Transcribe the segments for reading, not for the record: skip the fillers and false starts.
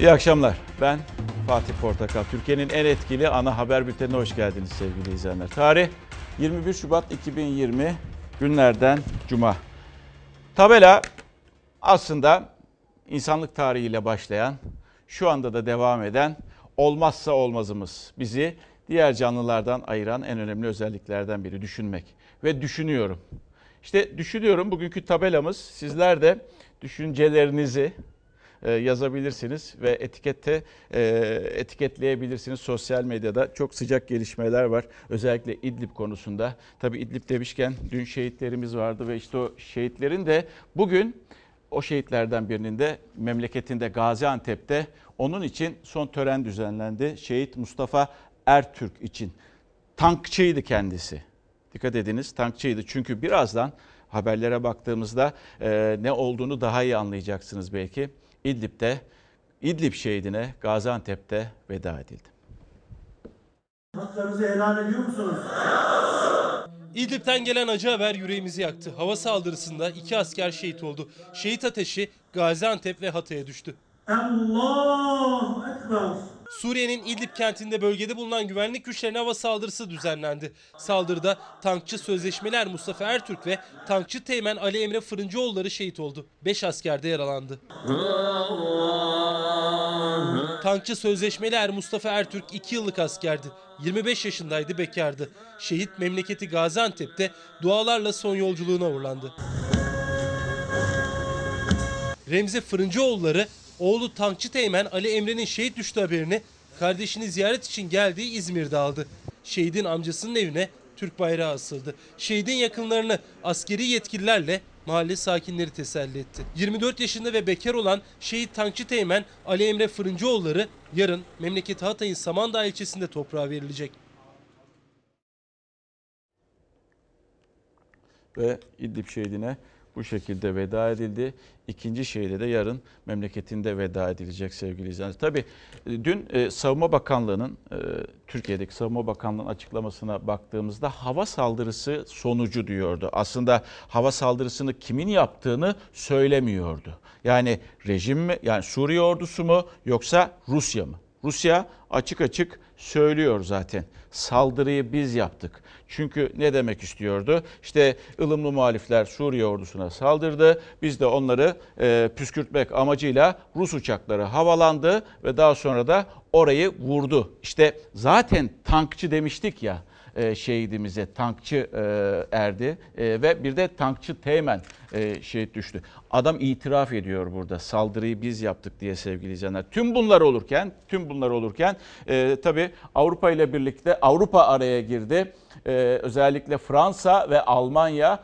İyi akşamlar. Ben Fatih Portakal. Türkiye'nin en etkili ana haber bültenine hoş geldiniz sevgili izleyenler. Tarih 21 Şubat 2020 günlerden Cuma. Tabela aslında insanlık tarihiyle başlayan, şu anda da devam eden olmazsa olmazımız. Bizi diğer canlılardan ayıran en önemli özelliklerden biri düşünmek. Ve düşünüyorum. İşte düşünüyorum bugünkü tabelamız. Sizler de düşüncelerinizi yazabilirsiniz ve etiketleyebilirsiniz. Sosyal medyada çok sıcak gelişmeler var. Özellikle İdlib konusunda. Tabii İdlib demişken dün şehitlerimiz vardı ve işte o şehitlerin de bugün o şehitlerden birinin de memleketinde Gaziantep'te onun için son tören düzenlendi. Şehit Mustafa Ertürk için. Tankçıydı kendisi. Dikkat ediniz, tankçıydı. Çünkü birazdan haberlere baktığımızda ne olduğunu daha iyi anlayacaksınız belki. İdlib'de, İdlib şehidine Gaziantep'te veda edildi. Haklarınızı helal ediyor musunuz? İdlib'den gelen acı haber yüreğimizi yaktı. Hava saldırısında 2 asker şehit oldu. Şehit ateşi Gaziantep ve Hatay'a düştü. Allahu Ekber. Suriye'nin İdlib kentinde bölgede bulunan güvenlik güçlerine hava saldırısı düzenlendi. Saldırıda tankçı sözleşmeler Mustafa Ertürk ve tankçı teğmen Ali Emre Fırıncıoğulları şehit oldu. 5 asker de yaralandı. Tankçı sözleşmeler Mustafa Ertürk 2 yıllık askerdi. 25 yaşındaydı, bekardı. Şehit memleketi Gaziantep'te dualarla son yolculuğuna uğurlandı. Remzi Fırıncıoğulları oğlu tankçı teğmen Ali Emre'nin şehit düştüğü haberini kardeşini ziyaret için geldiği İzmir'de aldı. Şehidin amcasının evine Türk bayrağı asıldı. Şehidin yakınlarını askeri yetkililerle mahalle sakinleri teselli etti. 24 yaşında ve bekar olan şehit tankçı teğmen Ali Emre Fırıncıoğulları yarın memleketi Hatay'ın Samandağ ilçesinde toprağa verilecek. Ve İdlib şehidine bu şekilde veda edildi. İkinci şehide de yarın memleketinde veda edilecek sevgili izleyiciler. Tabii dün Savunma Bakanlığı'nın, Türkiye'deki Savunma Bakanlığı'nın açıklamasına baktığımızda hava saldırısı sonucu diyordu. Aslında hava saldırısını kimin yaptığını söylemiyordu. Yani rejim mi, yani Suriye ordusu mu yoksa Rusya mı? Rusya açık açık söylüyor zaten. Saldırıyı biz yaptık. Çünkü ne demek istiyordu? İşte ılımlı muhalifler Suriye ordusuna saldırdı. Biz de onları püskürtmek amacıyla Rus uçakları havalandı ve daha sonra da orayı vurdu. İşte zaten tankçı demiştik ya şehidimize, tankçı erdi ve bir de tankçı teğmen şehit düştü. Adam itiraf ediyor burada, saldırıyı biz yaptık diye sevgili izleyenler. Tüm bunlar olurken tabii Avrupa ile birlikte Avrupa araya girdi. Özellikle Fransa ve Almanya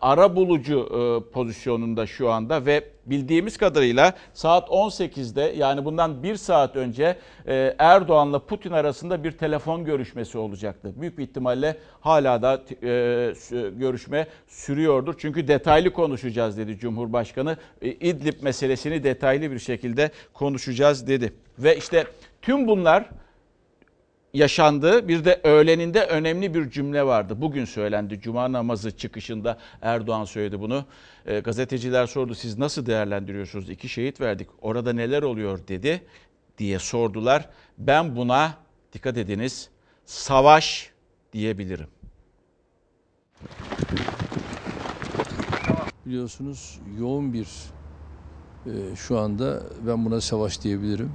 arabulucu pozisyonunda şu anda ve bildiğimiz kadarıyla saat 18'de, yani bundan bir saat önce Erdoğan'la Putin arasında bir telefon görüşmesi olacaktı. Büyük bir ihtimalle hala da görüşme sürüyordur. Çünkü detaylı konuşacağız dedi Cumhurbaşkanı. İdlib meselesini detaylı bir şekilde konuşacağız dedi. Ve işte tüm bunlar yaşandı. Bir de öğleninde önemli bir cümle vardı. Bugün söylendi. Cuma namazı çıkışında Erdoğan söyledi bunu. Gazeteciler sordu, siz nasıl değerlendiriyorsunuz? 2 şehit verdik. Orada neler oluyor dedi diye sordular. Ben buna, dikkat ediniz, savaş diyebilirim. Biliyorsunuz yoğun bir şu anda ben buna savaş diyebilirim.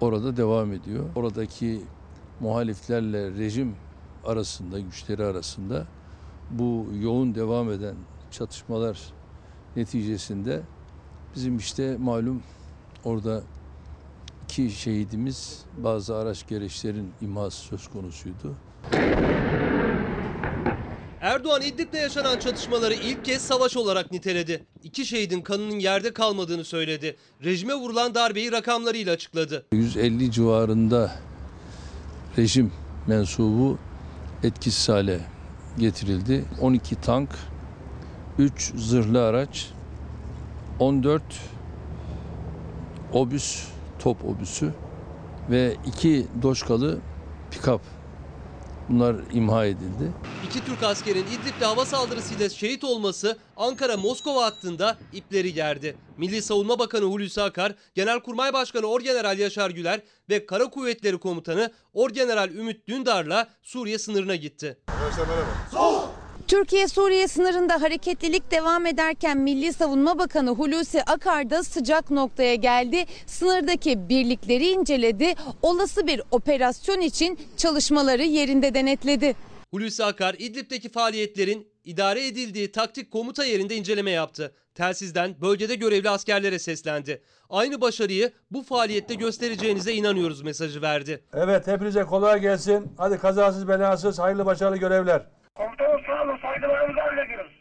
Orada devam ediyor. Oradaki muhaliflerle rejim arasında, güçleri arasında bu yoğun devam eden çatışmalar neticesinde bizim işte malum orada 2 şehidimiz, bazı araç gereçlerin imhası söz konusuydu. Erdoğan İdlib'de yaşanan çatışmaları ilk kez savaş olarak niteledi. 2 şehidin kanının yerde kalmadığını söyledi. Rejime vurulan darbeyi rakamlarıyla açıkladı. 150 civarında rejim mensubu etkisiz hale getirildi. 12 tank, 3 zırhlı araç, 14 obüs, top obüsü ve 2 doçkalı pikap Bunlar imha edildi. İki Türk askerin İdlib'de hava saldırısıyla şehit olması Ankara-Moskova hattında ipleri gerdi. Milli Savunma Bakanı Hulusi Akar, Genelkurmay Başkanı Orgeneral Yaşar Güler ve Kara Kuvvetleri Komutanı Orgeneral Ümit Dündar'la Suriye sınırına gitti. Türkiye-Suriye sınırında hareketlilik devam ederken Milli Savunma Bakanı Hulusi Akar da sıcak noktaya geldi. Sınırdaki birlikleri inceledi. Olası bir operasyon için çalışmaları yerinde denetledi. Hulusi Akar, İdlib'deki faaliyetlerin idare edildiği taktik komuta yerinde inceleme yaptı. Telsizden bölgede görevli askerlere seslendi. Aynı başarıyı bu faaliyette göstereceğinize inanıyoruz mesajı verdi. Evet, hepinize kolay gelsin. Hadi kazasız belasız hayırlı başarılı görevler.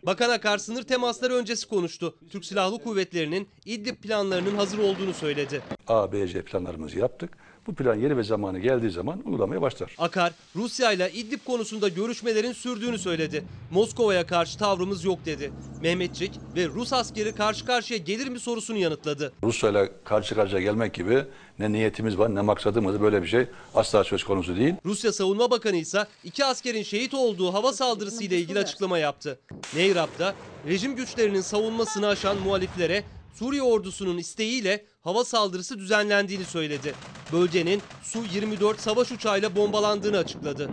Bakan Akar sınır temasları öncesi konuştu. Türk Silahlı Kuvvetleri'nin İdlib planlarının hazır olduğunu söyledi. ABC planlarımızı yaptık. Bu plan yeri ve zamanı geldiği zaman uygulamaya başlar. Akar, Rusya ile İdlib konusunda görüşmelerin sürdüğünü söyledi. Moskova'ya karşı tavrımız yok dedi. Mehmetçik ve Rus askeri karşı karşıya gelir mi sorusunu yanıtladı. Rusya ile karşı karşıya gelmek gibi ne niyetimiz var ne maksadımız, böyle bir şey asla söz konusu değil. Rusya Savunma Bakanı ise iki askerin şehit olduğu hava saldırısı ile ilgili açıklama yaptı. Neyrab'da rejim güçlerinin savunmasını aşan muhaliflere Suriye ordusunun isteğiyle hava saldırısı düzenlendiğini söyledi. Bölgenin Su-24 savaş uçağıyla bombalandığını açıkladı.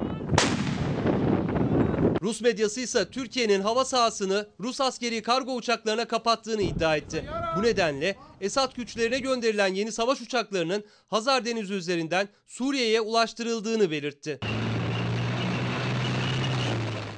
Rus medyası ise Türkiye'nin hava sahasını Rus askeri kargo uçaklarına kapattığını iddia etti. Bu nedenle Esad güçlerine gönderilen yeni savaş uçaklarının Hazar Denizi üzerinden Suriye'ye ulaştırıldığını belirtti.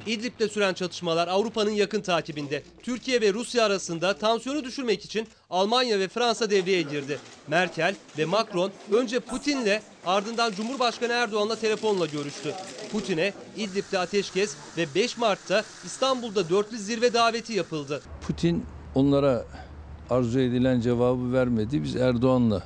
İdlib'de süren çatışmalar Avrupa'nın yakın takibinde. Türkiye ve Rusya arasında tansiyonu düşürmek için Almanya ve Fransa devreye girdi. Merkel ve Macron önce Putin'le ardından Cumhurbaşkanı Erdoğan'la telefonla görüştü. Putin'e İdlib'de ateşkes ve 5 Mart'ta İstanbul'da dörtlü zirve daveti yapıldı. Putin onlara arzu edilen cevabı vermedi. Biz Erdoğan'la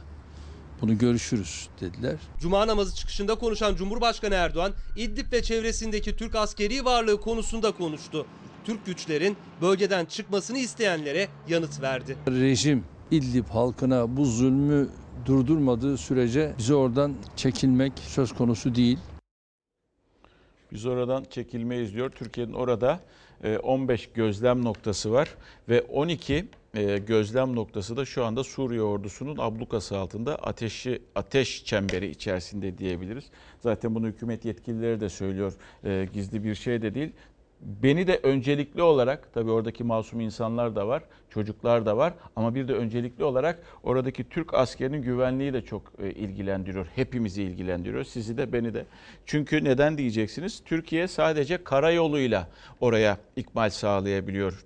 bunu görüşürüz dediler. Cuma namazı çıkışında konuşan Cumhurbaşkanı Erdoğan, İdlib ve çevresindeki Türk askeri varlığı konusunda konuştu. Türk güçlerin bölgeden çıkmasını isteyenlere yanıt verdi. Rejim İdlib halkına bu zulmü durdurmadığı sürece bize oradan çekilmek söz konusu değil. Biz oradan çekilmeyiz diyor. Türkiye'nin orada 15 gözlem noktası var ve 12 gözlem noktası da şu anda Suriye ordusunun ablukası altında, ateş çemberi içerisinde diyebiliriz. Zaten bunu hükümet yetkilileri de söylüyor. Gizli bir şey de değil. Beni de öncelikli olarak, tabii oradaki masum insanlar da var, çocuklar da var ama bir de öncelikli olarak oradaki Türk askerinin güvenliği de çok ilgilendiriyor. Hepimizi ilgilendiriyor. Sizi de beni de. Çünkü neden diyeceksiniz? Türkiye sadece karayoluyla oraya ikmal sağlayabiliyor.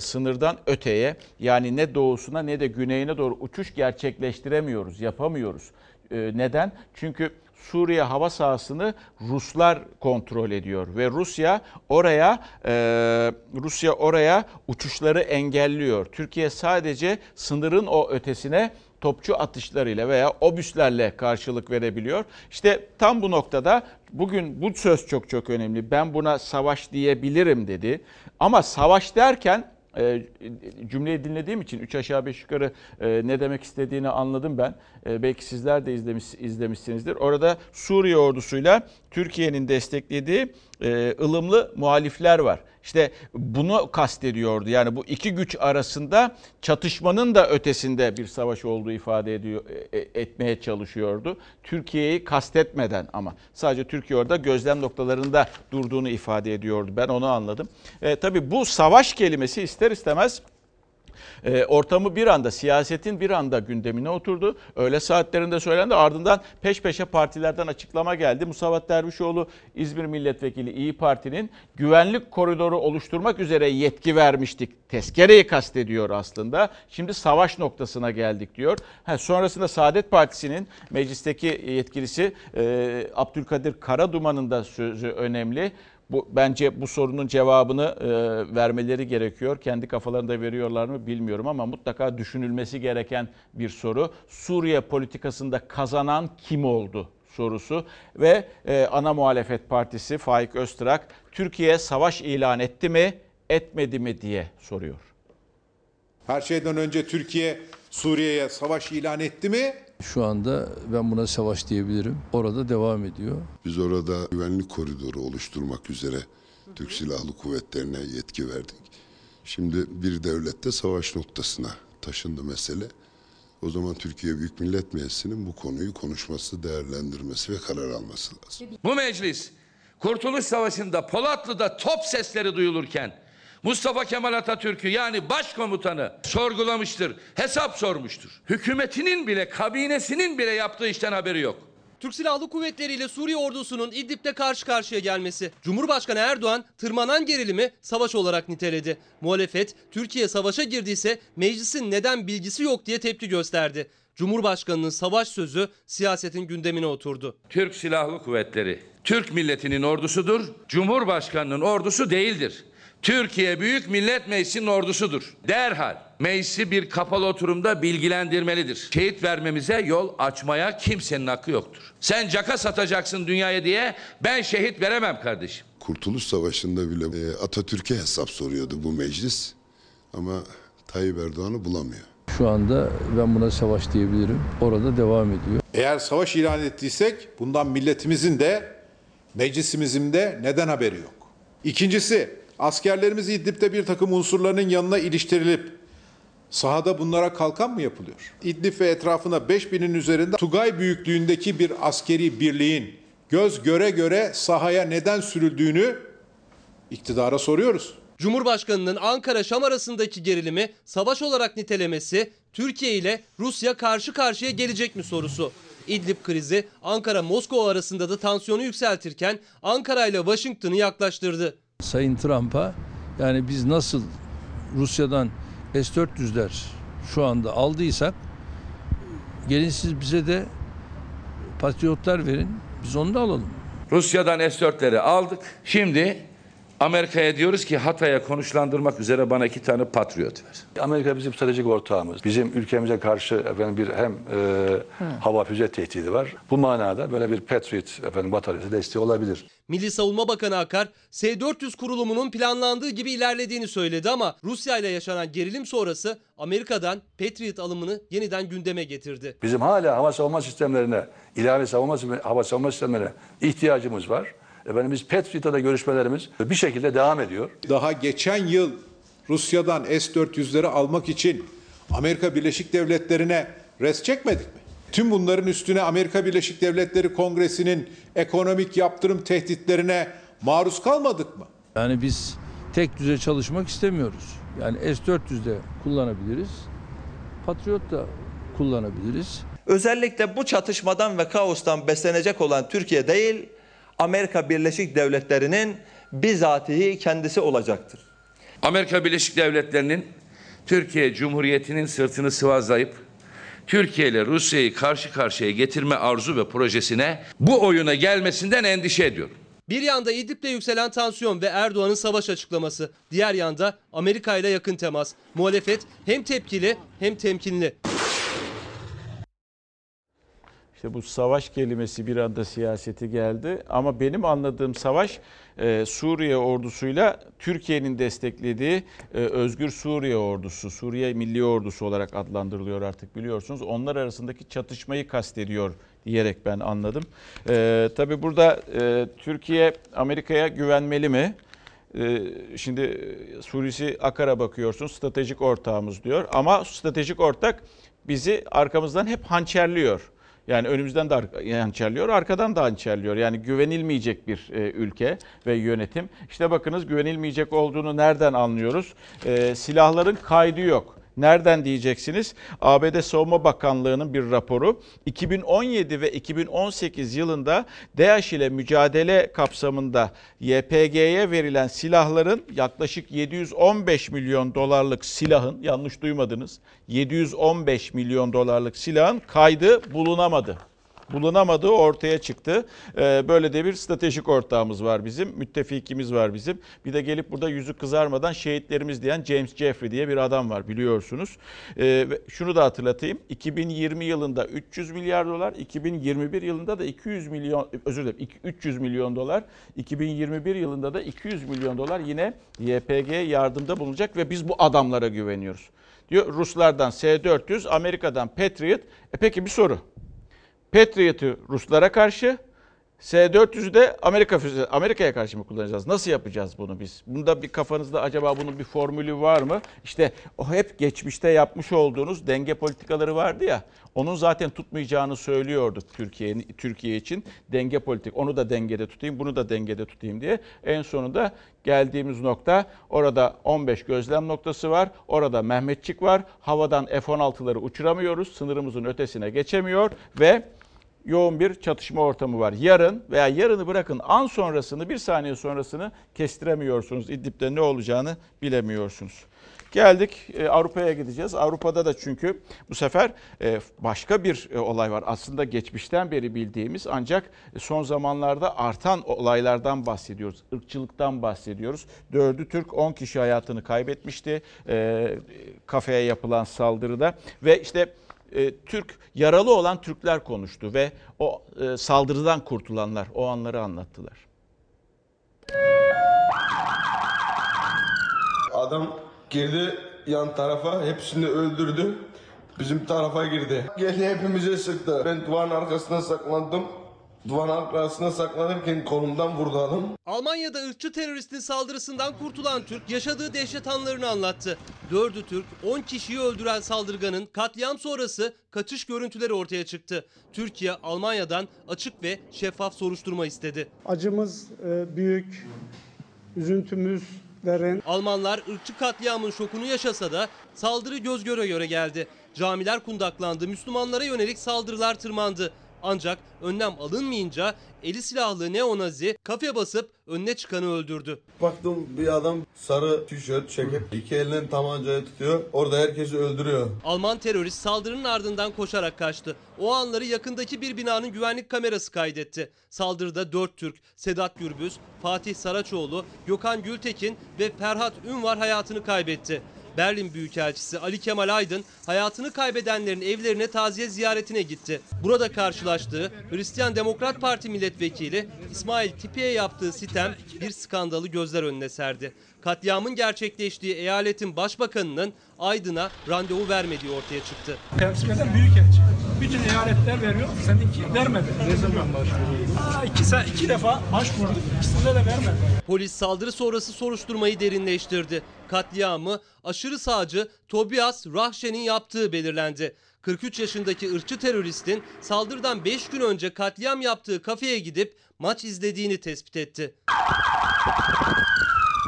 Sınırdan öteye, yani ne doğusuna ne de güneyine doğru uçuş gerçekleştiremiyoruz, yapamıyoruz. Neden? Çünkü Suriye hava sahasını Ruslar kontrol ediyor ve Rusya oraya uçuşları engelliyor. Türkiye sadece sınırın o ötesine topçu atışlarıyla veya obüslerle karşılık verebiliyor. İşte tam bu noktada bugün bu söz çok önemli. Ben buna savaş diyebilirim dedi. Ama savaş derken cümleyi dinlediğim için 3 aşağı 5 yukarı ne demek istediğini anladım ben. Belki sizler de izlemişsinizdir. Orada Suriye ordusuyla Türkiye'nin desteklediği ılımlı muhalifler var. İşte bunu kastediyordu. Yani bu iki güç arasında çatışmanın da ötesinde bir savaş olduğu ifade etmeye çalışıyordu. Türkiye'yi kastetmeden ama sadece Türkiye orada gözlem noktalarında durduğunu ifade ediyordu. Ben onu anladım. Tabii bu savaş kelimesi ister istemez ortamı bir anda, siyasetin bir anda gündemine oturdu. Öğle saatlerinde söylendi. Ardından peş peşe partilerden açıklama geldi. Musavat Dervişoğlu, İzmir Milletvekili, İyi Parti'nin güvenlik koridoru oluşturmak üzere yetki vermiştik. Tezkereyi kastediyor aslında. Şimdi savaş noktasına geldik diyor. Sonrasında Saadet Partisi'nin meclisteki yetkilisi Abdülkadir Karaduman'ın da sözü önemli. Bence bu sorunun cevabını vermeleri gerekiyor. Kendi kafalarında veriyorlar mı bilmiyorum ama mutlaka düşünülmesi gereken bir soru. Suriye politikasında kazanan kim oldu sorusu ve ana muhalefet partisi Faik Öztrak, Türkiye savaş ilan etti mi, etmedi mi diye soruyor. Her şeyden önce Türkiye Suriye'ye savaş ilan etti mi, Şu anda ben buna savaş diyebilirim. Orada devam ediyor. Biz orada güvenlik koridoru oluşturmak üzere Türk Silahlı Kuvvetleri'ne yetki verdik. Şimdi bir devlette savaş noktasına taşındı mesele. O zaman Türkiye Büyük Millet Meclisi'nin bu konuyu konuşması, değerlendirmesi ve karar alması lazım. Bu meclis Kurtuluş Savaşı'nda Polatlı'da top sesleri duyulurken Mustafa Kemal Atatürk'ü yani başkomutanı sorgulamıştır, hesap sormuştur. Hükümetinin bile, kabinesinin bile yaptığı işten haberi yok. Türk Silahlı Kuvvetleri ile Suriye ordusunun İdlib'de karşı karşıya gelmesi. Cumhurbaşkanı Erdoğan tırmanan gerilimi savaş olarak niteledi. Muhalefet Türkiye savaşa girdiyse meclisin neden bilgisi yok diye tepki gösterdi. Cumhurbaşkanının savaş sözü siyasetin gündemine oturdu. Türk Silahlı Kuvvetleri Türk milletinin ordusudur, Cumhurbaşkanının ordusu değildir. Türkiye Büyük Millet Meclisi'nin ordusudur. Derhal meclisi bir kapalı oturumda bilgilendirmelidir. Şehit vermemize yol açmaya kimsenin hakkı yoktur. Sen caka satacaksın dünyaya diye ben şehit veremem kardeşim. Kurtuluş Savaşı'nda bile Atatürk'e hesap soruyordu bu meclis. Ama Tayyip Erdoğan'ı bulamıyor. Şu anda ben buna savaş diyebilirim. Orada devam ediyor. Eğer savaş ilan ettiysek bundan milletimizin de meclisimizin de neden haberi yok? İkincisi, askerlerimiz İdlib'de bir takım unsurlarının yanına iliştirilip sahada bunlara kalkan mı yapılıyor? İdlib ve etrafına 5000'in üzerinde Tugay büyüklüğündeki bir askeri birliğin göz göre göre sahaya neden sürüldüğünü iktidara soruyoruz. Cumhurbaşkanının Ankara-Şam arasındaki gerilimi savaş olarak nitelemesi, Türkiye ile Rusya karşı karşıya gelecek mi sorusu. İdlib krizi Ankara-Moskova arasında da tansiyonu yükseltirken Ankara ile Washington'ı yaklaştırdı. Sayın Trump'a yani biz nasıl Rusya'dan S-400'ler şu anda aldıysak gelin siz bize de patriotlar verin, biz onu da alalım. Rusya'dan S-4'leri aldık. Şimdi Amerika'ya diyoruz ki Hatay'a konuşlandırmak üzere bana 2 tane patriot ver. Amerika bizim stratejik ortağımız. Bizim ülkemize karşı bir hava füze tehdidi var. Bu manada böyle bir Patriot bataryası desteği olabilir. Milli Savunma Bakanı Akar, S-400 kurulumunun planlandığı gibi ilerlediğini söyledi ama Rusya ile yaşanan gerilim sonrası Amerika'dan Patriot alımını yeniden gündeme getirdi. Bizim hala hava savunma sistemlerine, ilave hava savunma sistemlerine ihtiyacımız var. Biz Patriot'la da görüşmelerimiz bir şekilde devam ediyor. Daha geçen yıl Rusya'dan S-400'leri almak için Amerika Birleşik Devletleri'ne res çekmedik mi? Tüm bunların üstüne Amerika Birleşik Devletleri Kongresi'nin ekonomik yaptırım tehditlerine maruz kalmadık mı? Yani biz tek düze çalışmak istemiyoruz. Yani S-400'de kullanabiliriz, Patriot da kullanabiliriz. Özellikle bu çatışmadan ve kaostan beslenecek olan Türkiye değil, Amerika Birleşik Devletleri'nin bizatihi kendisi olacaktır. Amerika Birleşik Devletleri'nin Türkiye Cumhuriyeti'nin sırtını sıvazlayıp Türkiye ile Rusya'yı karşı karşıya getirme arzu ve projesine bu oyuna gelmesinden endişe ediyorum. Bir yanda İdlib'de yükselen tansiyon ve Erdoğan'ın savaş açıklaması, diğer yanda Amerika ile yakın temas. Muhalefet hem tepkili hem temkinli. İşte bu savaş kelimesi bir anda siyasete geldi ama benim anladığım savaş Suriye ordusuyla Türkiye'nin desteklediği Özgür Suriye ordusu, Suriye Milli Ordusu olarak adlandırılıyor artık biliyorsunuz. Onlar arasındaki çatışmayı kastediyor diyerek ben anladım. Tabii burada Türkiye Amerika'ya güvenmeli mi? Şimdi Hulusi Akar'a bakıyorsun, stratejik ortağımız diyor ama stratejik ortak bizi arkamızdan hep hançerliyor. Yani önümüzden de hançerliyor, arkadan da hançerliyor. Yani güvenilmeyecek bir ülke ve yönetim. İşte bakınız güvenilmeyecek olduğunu nereden anlıyoruz? Silahların kaydı yok. Nereden diyeceksiniz? ABD Savunma Bakanlığı'nın bir raporu 2017 ve 2018 yılında DAEŞ ile mücadele kapsamında YPG'ye verilen silahların yaklaşık 715 milyon dolarlık silahın, yanlış duymadınız, 715 milyon dolarlık silahın kaydı bulunamadı. Bulunamadığı ortaya çıktı. Böyle de bir stratejik ortağımız var bizim, müttefikimiz var bizim. Bir de gelip burada yüzü kızarmadan şehitlerimiz diyen James Jeffrey diye bir adam var biliyorsunuz. Şunu da hatırlatayım, 2020 yılında 300 milyar dolar, 2021 yılında da 300 milyon dolar, 2021 yılında da 200 milyon dolar yine YPG yardımda bulunacak ve biz bu adamlara güveniyoruz. Diyor Ruslardan S-400, Amerika'dan Patriot. Peki bir soru. Patriot'u Ruslara karşı, S-400'ü de Amerika'ya karşı mı kullanacağız? Nasıl yapacağız bunu biz? Bunda bir kafanızda acaba bunun bir formülü var mı? İşte o hep geçmişte yapmış olduğunuz denge politikaları vardı ya. Onun zaten tutmayacağını söylüyorduk Türkiye için. Denge politik. Onu da dengede tutayım, bunu da dengede tutayım diye. En sonunda geldiğimiz nokta, orada 15 gözlem noktası var. Orada Mehmetçik var. Havadan F-16'ları uçuramıyoruz. Sınırımızın ötesine geçemiyor ve yoğun bir çatışma ortamı var. Yarın veya yarını bırakın, an sonrasını, bir saniye sonrasını kestiremiyorsunuz. İdlib'de ne olacağını bilemiyorsunuz. Geldik Avrupa'ya gideceğiz. Avrupa'da da çünkü bu sefer başka bir olay var. Aslında geçmişten beri bildiğimiz ancak son zamanlarda artan olaylardan bahsediyoruz. Irkçılıktan bahsediyoruz. 4'ü Türk, 10 kişi hayatını kaybetmişti kafeye yapılan saldırıda ve işte Türk, yaralı olan Türkler konuştu ve o saldırıdan kurtulanlar, o anları anlattılar. Adam girdi yan tarafa, hepsini öldürdü. Bizim tarafa girdi. Geldi hepimize sıktı. Ben duvarın arkasına saklandım. Duvarın arkasına saklanırken kolumdan vurdu adam. Almanya'da ırkçı teröristin saldırısından kurtulan Türk yaşadığı dehşet anlarını anlattı. 4'ü Türk, 10 kişiyi öldüren saldırganın katliam sonrası kaçış görüntüleri ortaya çıktı. Türkiye Almanya'dan açık ve şeffaf soruşturma istedi. Acımız büyük, üzüntümüz derin. Almanlar ırkçı katliamın şokunu yaşasa da saldırı göz göre göre geldi. Camiler kundaklandı, Müslümanlara yönelik saldırılar tırmandı. Ancak önlem alınmayınca eli silahlı neonazi kafe basıp önüne çıkanı öldürdü. Baktım bir adam sarı tişört çekip iki elini tabancaya tutuyor. Orada herkesi öldürüyor. Alman terörist saldırının ardından koşarak kaçtı. O anları yakındaki bir binanın güvenlik kamerası kaydetti. Saldırıda 4 Türk, Sedat Gürbüz, Fatih Saraçoğlu, Gökhan Gültekin ve Ferhat Ünvar hayatını kaybetti. Berlin Büyükelçisi Ali Kemal Aydın hayatını kaybedenlerin evlerine taziye ziyaretine gitti. Burada karşılaştığı Hristiyan Demokrat Parti milletvekili İsmail Tipi'ye yaptığı sitem bir skandalı gözler önüne serdi. Katliamın gerçekleştiği eyaletin başbakanının Aydın'a randevu vermediği ortaya çıktı. Temsil eden büyükelçi. Bütün eyaletler veriyor, seninki vermedi. Ne zaman başvurdun? İki defa başvurduk, ikisinde de vermedi. Polis saldırı sonrası soruşturmayı derinleştirdi. Katliamı aşırı sağcı Tobias Rahşen'in yaptığı belirlendi. 43 yaşındaki ırkçı teröristin saldırıdan 5 gün önce katliam yaptığı kafeye gidip maç izlediğini tespit etti.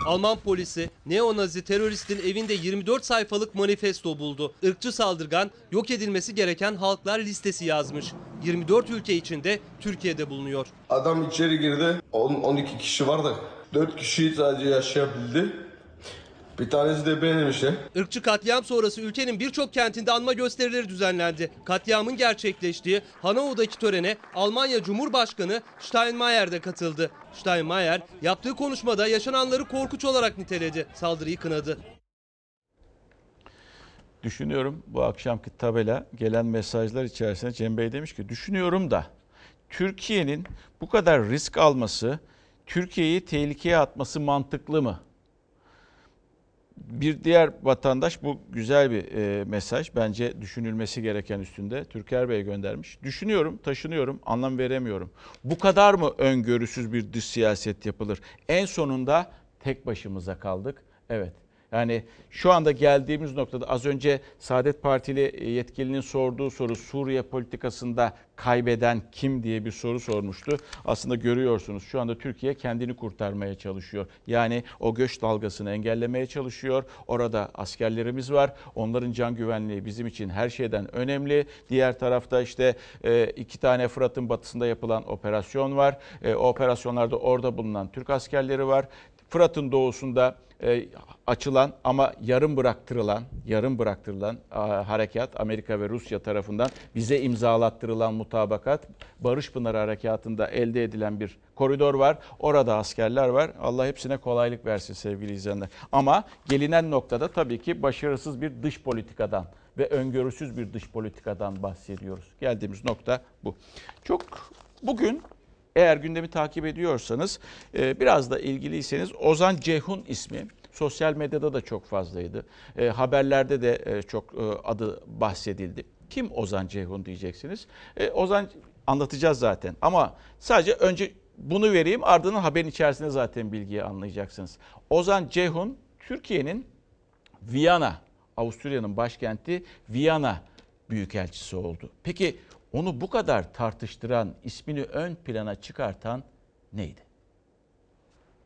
Alman polisi neonazi teröristin evinde 24 sayfalık manifesto buldu. Irkçı saldırgan yok edilmesi gereken halklar listesi yazmış. 24 ülke içinde Türkiye'de bulunuyor. Adam içeri girdi. 12 kişi vardı. 4 kişi sadece yaşayabildi. Bir tanesi de benim işte. Irkçı katliam sonrası ülkenin birçok kentinde anma gösterileri düzenlendi. Katliamın gerçekleştiği Hanau'daki törene Almanya Cumhurbaşkanı Steinmeier de katıldı. Steinmeier yaptığı konuşmada yaşananları korkunç olarak niteledi. Saldırıyı kınadı. Düşünüyorum, bu akşamki tabela, gelen mesajlar içerisinde Cem Bey demiş ki düşünüyorum da Türkiye'nin bu kadar risk alması, Türkiye'yi tehlikeye atması mantıklı mı? Bir diğer vatandaş, bu güzel bir mesaj. Bence düşünülmesi gereken üstünde. Türker Bey göndermiş. Düşünüyorum, taşınıyorum, anlam veremiyorum. Bu kadar mı öngörüsüz bir dış siyaset yapılır? En sonunda tek başımıza kaldık. Evet. Yani şu anda geldiğimiz noktada, az önce Saadet Partili yetkilinin sorduğu soru, Suriye politikasında kaybeden kim diye bir soru sormuştu. Aslında görüyorsunuz şu anda Türkiye kendini kurtarmaya çalışıyor. Yani o göç dalgasını engellemeye çalışıyor. Orada askerlerimiz var. Onların can güvenliği bizim için her şeyden önemli. Diğer tarafta işte 2 tane Fırat'ın batısında yapılan operasyon var. O operasyonlarda orada bulunan Türk askerleri var. Fırat'ın doğusunda açılan ama yarım bıraktırılan harekat, Amerika ve Rusya tarafından bize imzalattırılan mutabakat, Barış Pınarı Harekatı'nda elde edilen bir koridor var. Orada askerler var. Allah hepsine kolaylık versin sevgili izleyenler. Ama gelinen noktada tabii ki başarısız bir dış politikadan ve öngörüsüz bir dış politikadan bahsediyoruz. Geldiğimiz nokta bu. Bugün eğer gündemi takip ediyorsanız, biraz da ilgiliyseniz Ozan Ceyhun ismi Sosyal medyada da çok fazlaydı. Haberlerde de çok adı bahsedildi. Kim Ozan Ceyhun diyeceksiniz. Ozan anlatacağız zaten ama sadece önce bunu vereyim, ardından haberin içerisinde zaten bilgiyi anlayacaksınız. Ozan Ceyhun Türkiye'nin Viyana, Avusturya'nın başkenti Viyana büyükelçisi oldu. Peki onu bu kadar tartıştıran, ismini ön plana çıkartan neydi?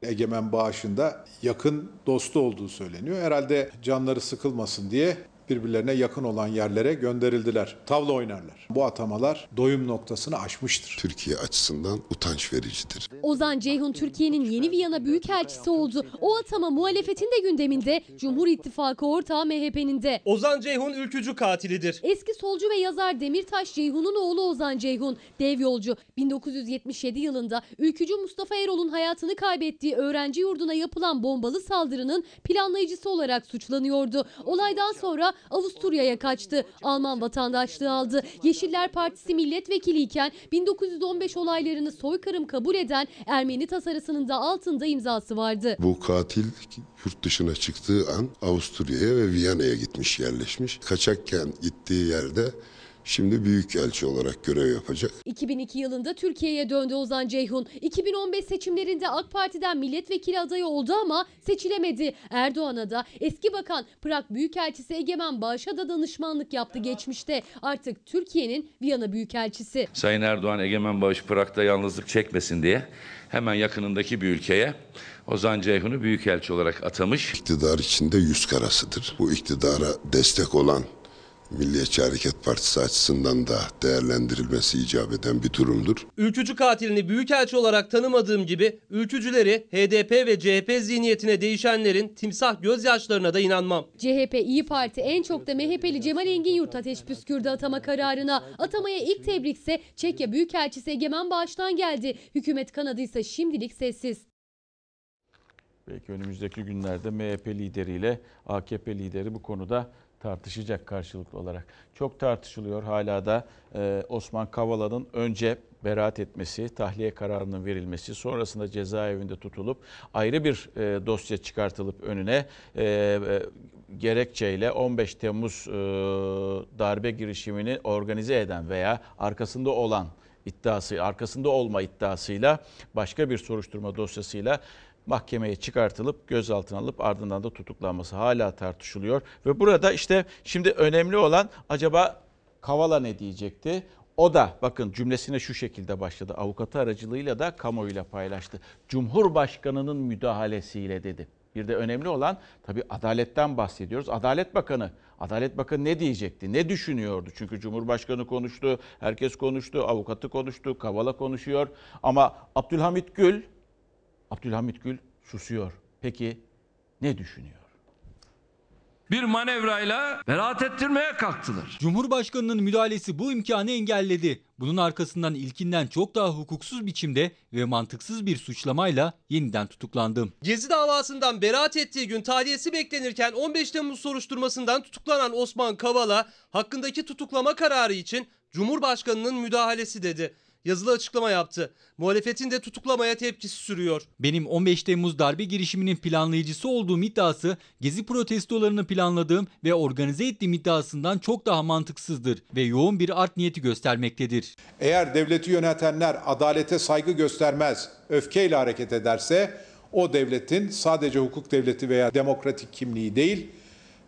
Egemen Bağış'ın da yakın dostu olduğu söyleniyor. Herhalde canları sıkılmasın diye birbirlerine yakın olan yerlere gönderildiler. Tavla oynarlar. Bu atamalar doyum noktasını aşmıştır. Türkiye açısından utanç vericidir. Ozan Ceyhun Türkiye'nin yeni Viyana Büyükelçisi oldu. O atama muhalefetin de gündeminde, Cumhur İttifakı ortağı MHP'nin de. Ozan Ceyhun ülkücü katilidir. Eski solcu ve yazar Demirtaş Ceyhun'un oğlu Ozan Ceyhun, dev yolcu. 1977 yılında ülkücü Mustafa Erol'un hayatını kaybettiği öğrenci yurduna yapılan bombalı saldırının planlayıcısı olarak suçlanıyordu. Olaydan sonra Avusturya'ya kaçtı. Alman vatandaşlığı aldı. Yeşiller Partisi milletvekiliyken 1915 olaylarını soykırım kabul eden Ermeni tasarısının da altında imzası vardı. Bu katil yurt dışına çıktığı an Avusturya'ya ve Viyana'ya gitmiş, yerleşmiş. Kaçakken gittiği yerde şimdi büyükelçi olarak görev yapacak. 2002 yılında Türkiye'ye döndü Ozan Ceyhun. 2015 seçimlerinde AK Parti'den milletvekili adayı oldu ama seçilemedi. Erdoğan'a da eski bakan Prag Büyükelçisi Egemen Bağış'a da danışmanlık yaptı geçmişte. Artık Türkiye'nin Viyana Büyükelçisi. Sayın Erdoğan, Egemen Bağış Prag'da yalnızlık çekmesin diye hemen yakınındaki bir ülkeye Ozan Ceyhun'u büyükelçi olarak atamış. İktidar içinde yüz karasıdır. Bu iktidara destek olan Milliyetçi Hareket Partisi açısından da değerlendirilmesi icap eden bir durumdur. Ülkücü katilini büyükelçi olarak tanımadığım gibi ülkücüleri HDP ve CHP zihniyetine değişenlerin timsah gözyaşlarına da inanmam. CHP, İyi Parti, en çok da MHP'li Cemal Enginyurt ateş püskürdü atama kararına. Atamaya ilk tebrikse Çekya Büyükelçisi Egemen Bağış'tan geldi. Hükümet kanadıysa şimdilik sessiz. Belki önümüzdeki günlerde MHP lideriyle AKP lideri bu konuda tartışacak karşılıklı olarak. Çok tartışılıyor hala da Osman Kavala'nın önce beraat etmesi, tahliye kararının verilmesi, sonrasında cezaevinde tutulup ayrı bir dosya çıkartılıp önüne gerekçeyle 15 Temmuz darbe girişimini organize eden veya arkasında olan iddiası, arkasında olma iddiasıyla başka bir soruşturma dosyasıyla mahkemeye çıkartılıp gözaltına alınıp ardından da tutuklanması hala tartışılıyor. Ve burada işte şimdi önemli olan, acaba Kavala ne diyecekti? O da bakın cümlesine şu şekilde başladı. Avukatı aracılığıyla da kamuoyuyla paylaştı. Cumhurbaşkanının müdahalesiyle dedi. Bir de önemli olan tabii adaletten bahsediyoruz. Adalet Bakanı. Adalet Bakanı ne diyecekti? Ne düşünüyordu? Çünkü Cumhurbaşkanı konuştu, herkes konuştu, avukatı konuştu, Kavala konuşuyor. Ama Abdülhamit Gül susuyor. Peki ne düşünüyor? Bir manevrayla beraat ettirmeye kalktılar. Cumhurbaşkanının müdahalesi bu imkanı engelledi. Bunun arkasından ilkinden çok daha hukuksuz biçimde ve mantıksız bir suçlamayla yeniden tutuklandım. Gezi davasından beraat ettiği gün tahliyesi beklenirken 15 Temmuz soruşturmasından tutuklanan Osman Kavala hakkındaki tutuklama kararı için Cumhurbaşkanının müdahalesi dedi. Yazılı açıklama yaptı. Muhalefetin de tutuklamaya tepkisi sürüyor. Benim 15 Temmuz darbe girişiminin planlayıcısı olduğum iddiası, Gezi protestolarını planladığım ve organize ettiğim iddiasından çok daha mantıksızdır ve yoğun bir art niyeti göstermektedir. Eğer devleti yönetenler adalete saygı göstermez, öfkeyle hareket ederse o devletin sadece hukuk devleti veya demokratik kimliği değil,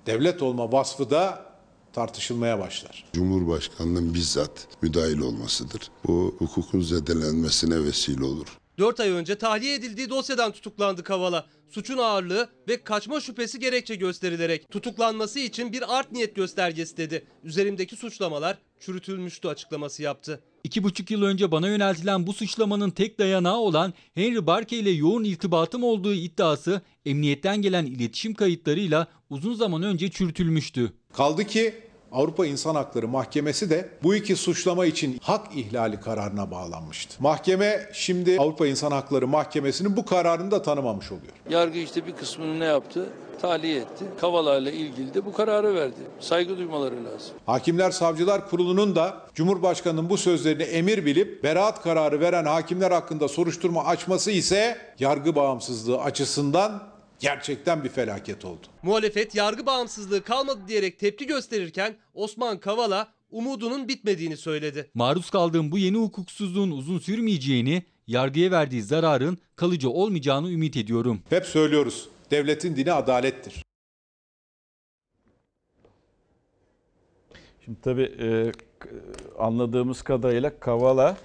devlet olma vasfı da tartışılmaya başlar. Cumhurbaşkanının bizzat müdahil olmasıdır. Bu hukukun zedelenmesine vesile olur. 4 ay önce tahliye edildiği dosyadan tutuklandı Kavala. Suçun ağırlığı ve kaçma şüphesi gerekçe gösterilerek tutuklanması için bir art niyet göstergesi dedi. Üzerimdeki suçlamalar çürütülmüştü açıklaması yaptı. 2,5 yıl önce bana yöneltilen bu suçlamanın tek dayanağı olan Henry Barke ile yoğun irtibatım olduğu iddiası emniyetten gelen iletişim kayıtlarıyla uzun zaman önce çürütülmüştü. Kaldı ki Avrupa İnsan Hakları Mahkemesi de bu iki suçlama için hak ihlali kararına bağlanmıştı. Mahkeme şimdi Avrupa İnsan Hakları Mahkemesi'nin bu kararını da tanımamış oluyor. Yargı işte bir kısmını ne yaptı? Tahliye etti. Kavala ile ilgili de bu kararı verdi. Saygı duymaları lazım. Hakimler Savcılar Kurulu'nun da Cumhurbaşkanı'nın bu sözlerini emir bilip beraat kararı veren hakimler hakkında soruşturma açması ise yargı bağımsızlığı açısından gerçekten bir felaket oldu. Muhalefet yargı bağımsızlığı kalmadı diyerek tepki gösterirken Osman Kavala umudunun bitmediğini söyledi. Maruz kaldığım bu yeni hukuksuzluğun uzun sürmeyeceğini, yargıya verdiği zararın kalıcı olmayacağını ümit ediyorum. Hep söylüyoruz, devletin dini adalettir. Şimdi tabii anladığımız kadarıyla Kavala,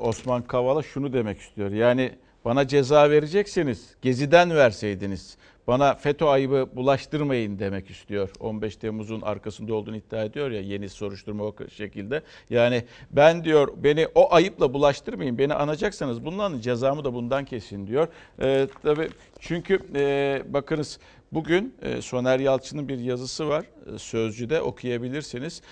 Osman Kavala şunu demek istiyor. Yani bana ceza verecekseniz Gezi'den verseydiniz, bana FETÖ ayıbı bulaştırmayın demek istiyor. 15 Temmuz'un arkasında olduğunu iddia ediyor ya, yeni soruşturma o şekilde. Yani ben diyor, beni o ayıpla bulaştırmayın, beni anacaksanız bundan cezamı da bundan kesin diyor. Tabii çünkü bakınız. Bugün Soner Yalçın'ın bir yazısı var. Sözcü'de okuyabilirsiniz.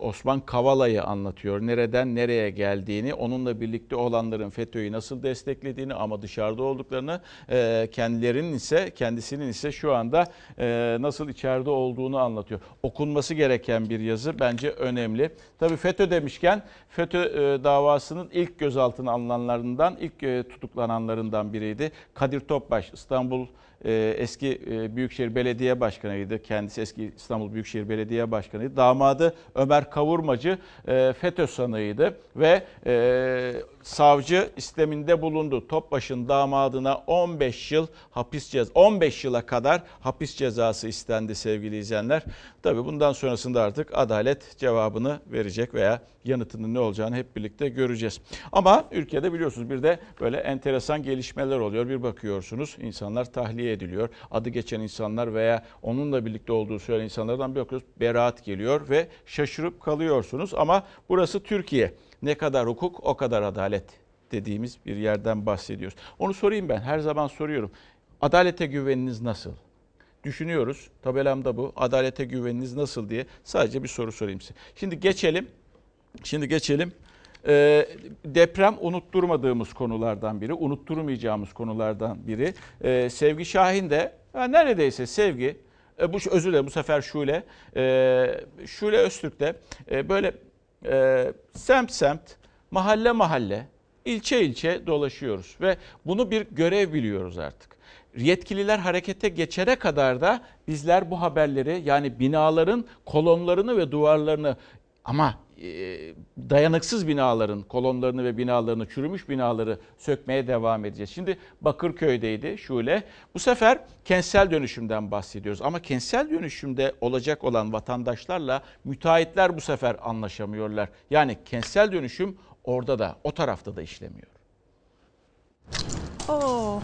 Osman Kavala'yı anlatıyor. Nereden nereye geldiğini, onunla birlikte olanların FETÖ'yü nasıl desteklediğini ama dışarıda olduklarını, kendisinin ise şu anda nasıl içeride olduğunu anlatıyor. Okunması gereken bir yazı, bence önemli. Tabii FETÖ demişken, FETÖ davasının ilk gözaltına alınanlarından, ilk tutuklananlarından biriydi. Kadir Topbaş, İstanbul eski Büyükşehir Belediye Başkanı'ydı. Kendisi eski İstanbul Büyükşehir Belediye Başkanı'ydı. Damadı Ömer Kavurmacı FETÖ sanığıydı ve savcı isteminde bulundu. Topbaş'ın damadına 15 yıl hapis cezası, 15 yıla kadar hapis cezası istendi sevgili izleyenler. Tabii bundan sonrasında artık adalet cevabını verecek veya yanıtının ne olacağını hep birlikte göreceğiz. Ama ülkede biliyorsunuz bir de böyle enteresan gelişmeler oluyor. Bir bakıyorsunuz insanlar tahliye ediliyor. Adı geçen insanlar veya onunla birlikte olduğu söylenen insanlardan bir bakıyoruz, beraat geliyor ve şaşırıp kalıyorsunuz. Ama burası Türkiye. Ne kadar hukuk o kadar adalet dediğimiz bir yerden bahsediyoruz. Onu sorayım ben, her zaman soruyorum. Adalete güveniniz nasıl? Düşünüyoruz, tabelam da bu. Adalete güveniniz nasıl diye sadece bir soru sorayım size. Şimdi geçelim. Deprem unutturmadığımız konulardan biri, unutturmayacağımız konulardan biri. Sevgi Şahin de neredeyse Sevgi, Şule Öztürk de böyle semt semt, mahalle mahalle, ilçe ilçe dolaşıyoruz ve bunu bir görev biliyoruz artık. Yetkililer harekete geçene kadar da bizler bu haberleri, yani binaların kolonlarını ve duvarlarını, ama dayanıksız binaların kolonlarını ve binalarını, çürümüş binaları sökmeye devam edeceğiz. Şimdi Bakırköy'deydi Şule. Bu sefer kentsel dönüşümden bahsediyoruz. Ama kentsel dönüşümde olacak olan vatandaşlarla müteahhitler bu sefer anlaşamıyorlar. Yani kentsel dönüşüm orada da, o tarafta da işlemiyor. Oh.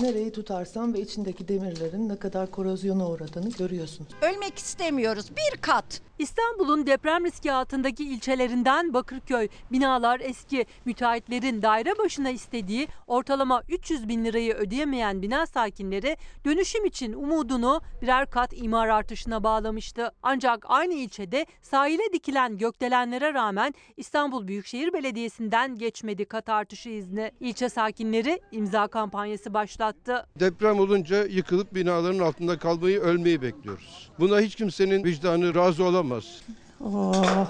Nereyi tutarsan ve içindeki demirlerin ne kadar korozyona uğradığını görüyorsunuz. Ölmek istemiyoruz, bir kat. İstanbul'un deprem riski altındaki ilçelerinden Bakırköy. Binalar eski, müteahhitlerin daire başına istediği ortalama 300 bin lirayı ödeyemeyen bina sakinleri dönüşüm için umudunu birer kat imar artışına bağlamıştı. Ancak aynı ilçede sahile dikilen gökdelenlere rağmen İstanbul Büyükşehir Belediyesi'nden geçmedi kat artışı izni. İlçe sakinleri imza kampanyası başlattı. Deprem olunca yıkılıp binaların altında kalmayı, ölmeyi bekliyoruz. Buna hiç kimsenin vicdanı razı olamaz. Oh.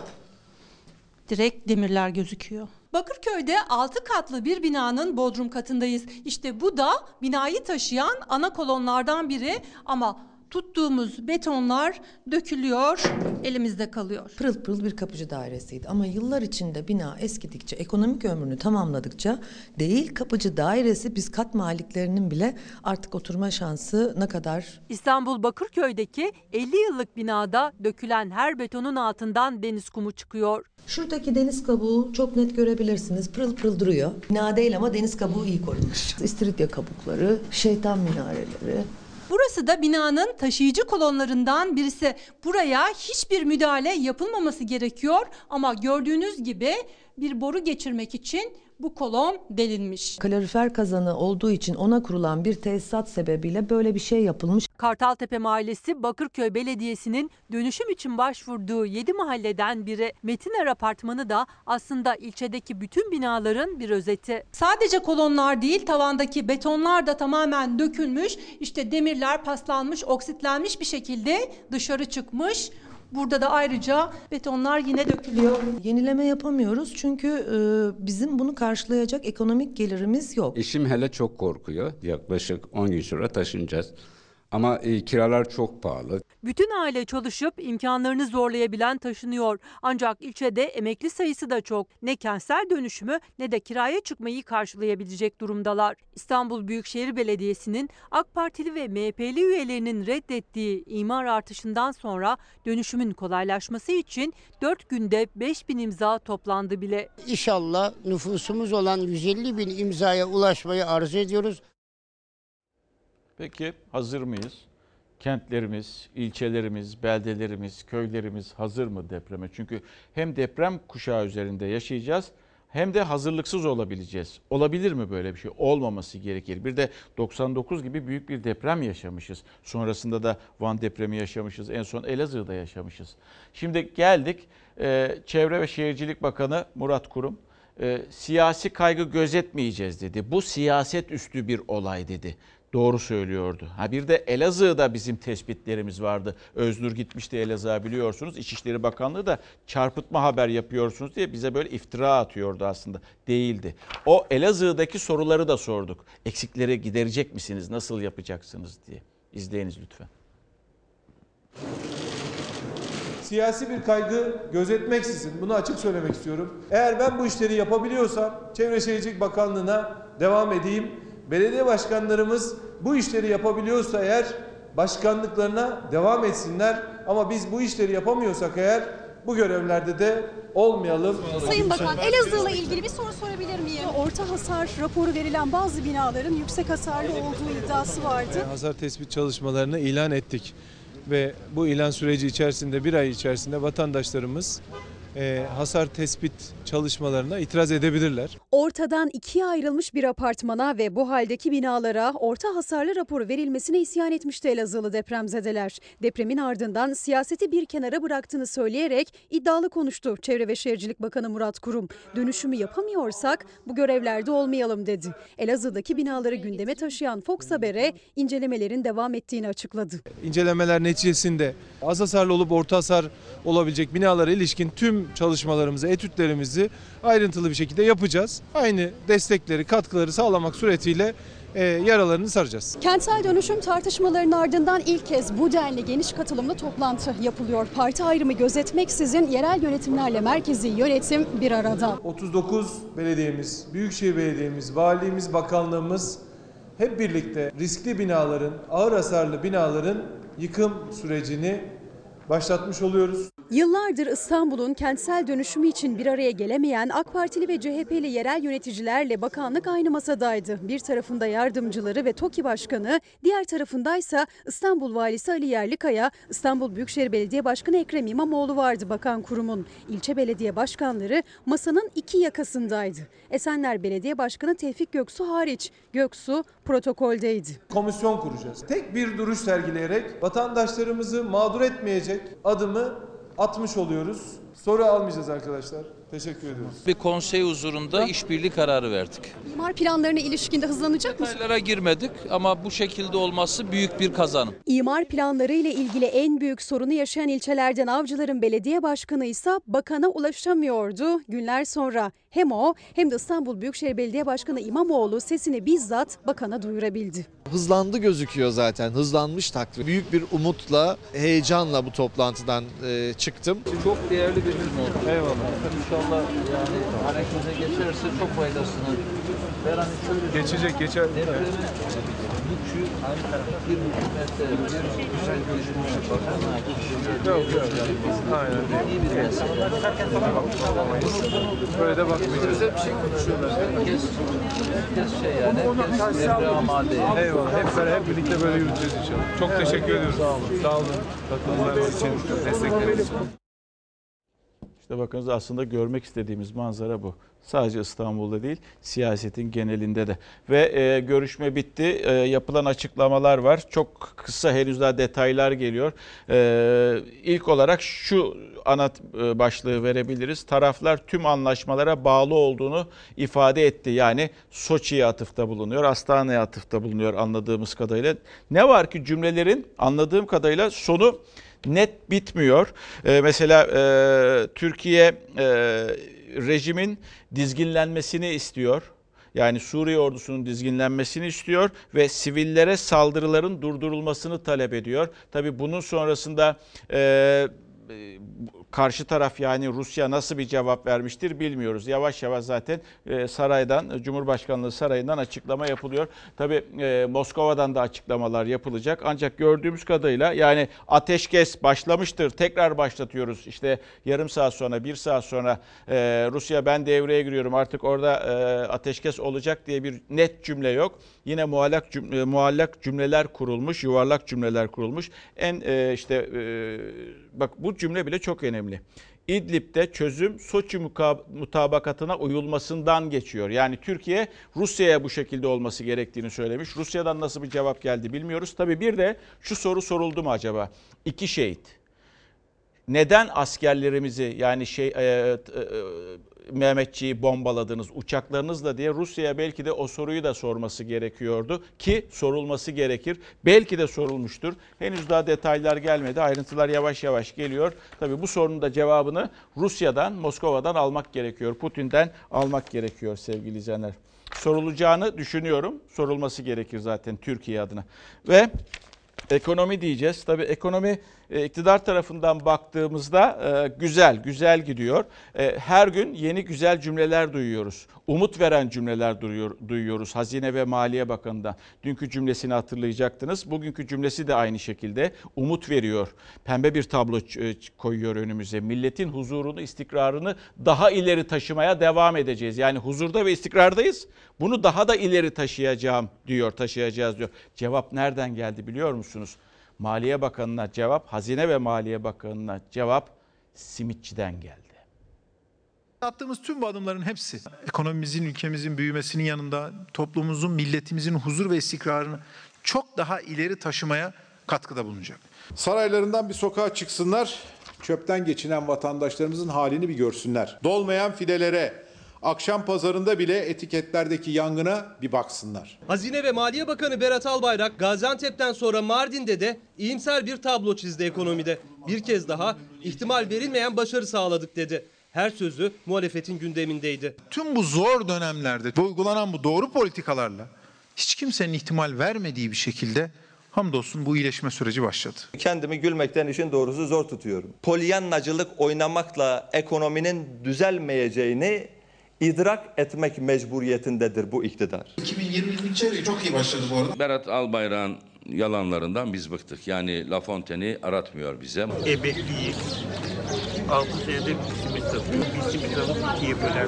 Direkt demirler gözüküyor. Bakırköy'de 6 katlı bir binanın bodrum katındayız. İşte bu da binayı taşıyan ana kolonlardan biri ama tuttuğumuz betonlar dökülüyor, elimizde kalıyor. Pırıl pırıl bir kapıcı dairesiydi ama yıllar içinde bina eskidikçe, ekonomik ömrünü tamamladıkça değil kapıcı dairesi, biz kat maliklerinin bile artık oturma şansı ne kadar? İstanbul Bakırköy'deki 50 yıllık binada dökülen her betonun altından deniz kumu çıkıyor. Şuradaki deniz kabuğu çok net görebilirsiniz. Pırıl pırıl duruyor. Bina değil ama deniz kabuğu iyi korunmuş. İstiridye kabukları, şeytan minareleri. Burası da binanın taşıyıcı kolonlarından birisi. Buraya hiçbir müdahale yapılmaması gerekiyor ama gördüğünüz gibi bir boru geçirmek için bu kolon delinmiş. Kalorifer kazanı olduğu için ona kurulan bir tesisat sebebiyle böyle bir şey yapılmış. Kartaltepe Mahallesi Bakırköy Belediyesi'nin dönüşüm için başvurduğu 7 mahalleden biri. Metiner Apartmanı da aslında ilçedeki bütün binaların bir özeti. Sadece kolonlar değil, tavandaki betonlar da tamamen dökülmüş. İşte demirler paslanmış, oksitlenmiş bir şekilde dışarı çıkmış. Burada da ayrıca betonlar yine dökülüyor. Yenileme yapamıyoruz çünkü bizim bunu karşılayacak ekonomik gelirimiz yok. Eşim hele çok korkuyor. Yaklaşık 10 gün sonra taşınacağız. Ama kiralar çok pahalı. Bütün aile çalışıp imkanlarını zorlayabilen taşınıyor. Ancak ilçede emekli sayısı da çok. Ne kentsel dönüşümü ne de kiraya çıkmayı karşılayabilecek durumdalar. İstanbul Büyükşehir Belediyesi'nin AK Partili ve MHP'li üyelerinin reddettiği imar artışından sonra dönüşümün kolaylaşması için 4 günde 5.000 imza toplandı bile. İnşallah nüfusumuz olan 150.000 imzaya ulaşmayı arzu ediyoruz. Peki hazır mıyız? Kentlerimiz, ilçelerimiz, beldelerimiz, köylerimiz hazır mı depreme? Çünkü hem deprem kuşağı üzerinde yaşayacağız hem de hazırlıksız olabileceğiz. Olabilir mi böyle bir şey? Olmaması gerekir. Bir de 99 gibi büyük bir deprem yaşamışız. Sonrasında da Van depremi yaşamışız. En son Elazığ'da yaşamışız. Şimdi geldik Çevre ve Şehircilik Bakanı Murat Kurum. Siyasi kaygı gözetmeyeceğiz dedi. Bu siyaset üstü bir olay dedi. Doğru söylüyordu. Bir de Elazığ'da bizim tespitlerimiz vardı. Öznur gitmişti Elazığ'a biliyorsunuz. İçişleri Bakanlığı da çarpıtma haber yapıyorsunuz diye bize böyle iftira atıyordu aslında. Değildi. O Elazığ'daki soruları da sorduk. Eksikleri giderecek misiniz? Nasıl yapacaksınız diye. İzleyiniz lütfen. Siyasi bir kaygı gözetmeksizin bunu açık söylemek istiyorum. Eğer ben bu işleri yapabiliyorsam Çevre Şehircilik Bakanlığı'na devam edeyim. Belediye başkanlarımız bu işleri yapabiliyorsa eğer başkanlıklarına devam etsinler. Ama biz bu işleri yapamıyorsak eğer bu görevlerde de olmayalım. Sayın Bakan, Elazığ'la ilgili bir soru sorabilir miyim? Orta hasar raporu verilen bazı binaların yüksek hasarlı olduğu iddiası vardı. Hasar tespit çalışmalarını ilan ettik. Ve bu ilan süreci içerisinde bir ay içerisinde vatandaşlarımız hasar tespit çalışmalarına itiraz edebilirler. Ortadan ikiye ayrılmış bir apartmana ve bu haldeki binalara orta hasarlı raporu verilmesine isyan etmişti Elazığlı depremzedeler. Depremin ardından siyaseti bir kenara bıraktığını söyleyerek iddialı konuştu Çevre ve Şehircilik Bakanı Murat Kurum. Dönüşümü yapamıyorsak bu görevlerde olmayalım dedi. Elazığ'daki binaları gündeme taşıyan Fox Haber'e incelemelerin devam ettiğini açıkladı. İncelemeler neticesinde az hasarlı olup orta hasar olabilecek binalara ilişkin tüm çalışmalarımızı, etütlerimizi ayrıntılı bir şekilde yapacağız. Aynı destekleri, katkıları sağlamak suretiyle yaralarını saracağız. Kentsel dönüşüm tartışmalarının ardından ilk kez bu denli geniş katılımlı toplantı yapılıyor. Parti ayrımı gözetmeksizin yerel yönetimlerle merkezi yönetim bir arada. 39 belediyemiz, büyükşehir belediyemiz, valiliğimiz, bakanlığımız hep birlikte riskli binaların, ağır hasarlı binaların yıkım sürecini başlatmış oluyoruz. Yıllardır İstanbul'un kentsel dönüşümü için bir araya gelemeyen AK Partili ve CHP'li yerel yöneticilerle bakanlık aynı masadaydı. Bir tarafında yardımcıları ve TOKİ Başkanı, diğer tarafındaysa İstanbul Valisi Ali Yerlikaya, İstanbul Büyükşehir Belediye Başkanı Ekrem İmamoğlu vardı bakan kurumun. İlçe belediye başkanları masanın iki yakasındaydı. Esenler Belediye Başkanı Tevfik Göksu hariç. Göksu protokoldeydi. Komisyon kuracağız. Tek bir duruş sergileyerek vatandaşlarımızı mağdur etmeyecek adımı atmış oluyoruz. Soru almayacağız arkadaşlar. Teşekkür ediyoruz. Bir konsey huzurunda işbirliği kararı verdik. İmar planlarına ilişkinde hızlanacak mısınız? Detaylara girmedik ama bu şekilde olması büyük bir kazanım. İmar planları ile ilgili en büyük sorunu yaşayan ilçelerden Avcılar'ın belediye başkanı ise bakana ulaşamıyordu. Günler sonra hem o hem de İstanbul Büyükşehir Belediye Başkanı İmamoğlu sesini bizzat bakana duyurabildi. Hızlandı gözüküyor zaten. Hızlanmış takvim. Büyük bir umutla, heyecanla bu toplantıdan çıktım. Çok değerli bir gün oldu. Eyvallah. İnşallah yani harekete geçerse çok faydasını veren için. Geçecek, geçer. Eyvallah. Hep birlikte böyle yürüteceğiz inşallah. Çok teşekkür ediyoruz. Sağ olun. Katılımlarınız için, destekleriniz için. İşte bakınız aslında görmek istediğimiz manzara bu. Sadece İstanbul'da değil, siyasetin genelinde de. Ve görüşme bitti. Yapılan açıklamalar var. Çok kısa, henüz daha detaylar geliyor. İlk olarak şu ana başlığı verebiliriz. Taraflar tüm anlaşmalara bağlı olduğunu ifade etti. Yani Soçi'ye atıfta bulunuyor, Astana'ya atıfta bulunuyor anladığımız kadarıyla. Ne var ki cümlelerin anladığım kadarıyla sonu net bitmiyor. Mesela Türkiye rejimin dizginlenmesini istiyor. Yani Suriye ordusunun dizginlenmesini istiyor ve sivillere saldırıların durdurulmasını talep ediyor. Tabii bunun sonrasında karşı taraf yani Rusya nasıl bir cevap vermiştir bilmiyoruz. Yavaş yavaş zaten saraydan, Cumhurbaşkanlığı sarayından açıklama yapılıyor. Tabii Moskova'dan da açıklamalar yapılacak. Ancak gördüğümüz kadarıyla yani ateşkes başlamıştır. Tekrar başlatıyoruz. İşte yarım saat sonra, bir saat sonra Rusya ben devreye giriyorum artık orada ateşkes olacak diye bir net cümle yok. Yine muallak cümleler kurulmuş, yuvarlak cümleler kurulmuş. Bak bu cümle bile çok önemli. İdlib'de çözüm Soçi mutabakatına uyulmasından geçiyor. Yani Türkiye Rusya'ya bu şekilde olması gerektiğini söylemiş. Rusya'dan nasıl bir cevap geldi bilmiyoruz. Tabii bir de şu soru soruldu mu acaba? 2 şehit. Neden askerlerimizi yani Mehmetçiği bombaladınız uçaklarınızla diye Rusya'ya belki de o soruyu da sorması gerekiyordu ki sorulması gerekir. Belki de sorulmuştur. Henüz daha detaylar gelmedi. Ayrıntılar yavaş yavaş geliyor. Tabii bu sorunun da cevabını Rusya'dan, Moskova'dan almak gerekiyor. Putin'den almak gerekiyor sevgili izleyenler. Sorulacağını düşünüyorum. Sorulması gerekir zaten Türkiye adına. Ve ekonomi diyeceğiz. Tabii ekonomi iktidar tarafından baktığımızda güzel gidiyor. Her gün yeni güzel cümleler duyuyoruz. Umut veren cümleler duyuyoruz Hazine ve Maliye Bakanı'ndan. Dünkü cümlesini hatırlayacaktınız. Bugünkü cümlesi de aynı şekilde umut veriyor. Pembe bir tablo koyuyor önümüze. Milletin huzurunu, istikrarını daha ileri taşımaya devam edeceğiz. Yani huzurda ve istikrardayız. Bunu daha da ileri taşıyacağız diyor. Cevap nereden geldi biliyor musunuz? Maliye Bakanı'na cevap, Hazine ve Maliye Bakanı'na cevap simitçiden geldi. Attığımız tüm bu adımların hepsi ekonomimizin, ülkemizin büyümesinin yanında toplumumuzun, milletimizin huzur ve istikrarını çok daha ileri taşımaya katkıda bulunacak. Saraylarından bir sokağa çıksınlar, çöpten geçinen vatandaşlarımızın halini bir görsünler. Dolmayan fidelere, akşam pazarında bile etiketlerdeki yangına bir baksınlar. Hazine ve Maliye Bakanı Berat Albayrak Gaziantep'ten sonra Mardin'de de iyimser bir tablo çizdi ekonomide. Bir kez daha ihtimal verilmeyen başarı sağladık dedi. Her sözü muhalefetin gündemindeydi. Tüm bu zor dönemlerde uygulanan bu doğru politikalarla hiç kimsenin ihtimal vermediği bir şekilde hamdolsun bu iyileşme süreci başladı. Kendimi gülmekten işin doğrusu zor tutuyorum. Polyanlacılık oynamakla ekonominin düzelmeyeceğini İdrak etmek mecburiyetindedir bu iktidar. 2020'nin içeriği çok iyi başladı bu arada. Berat Albayrak'ın yalanlarından biz bıktık. Yani La Fontaine'i aratmıyor bize. Emekliyi 6 senede bir simit satıyor. Bir simit alıp ikiye böler.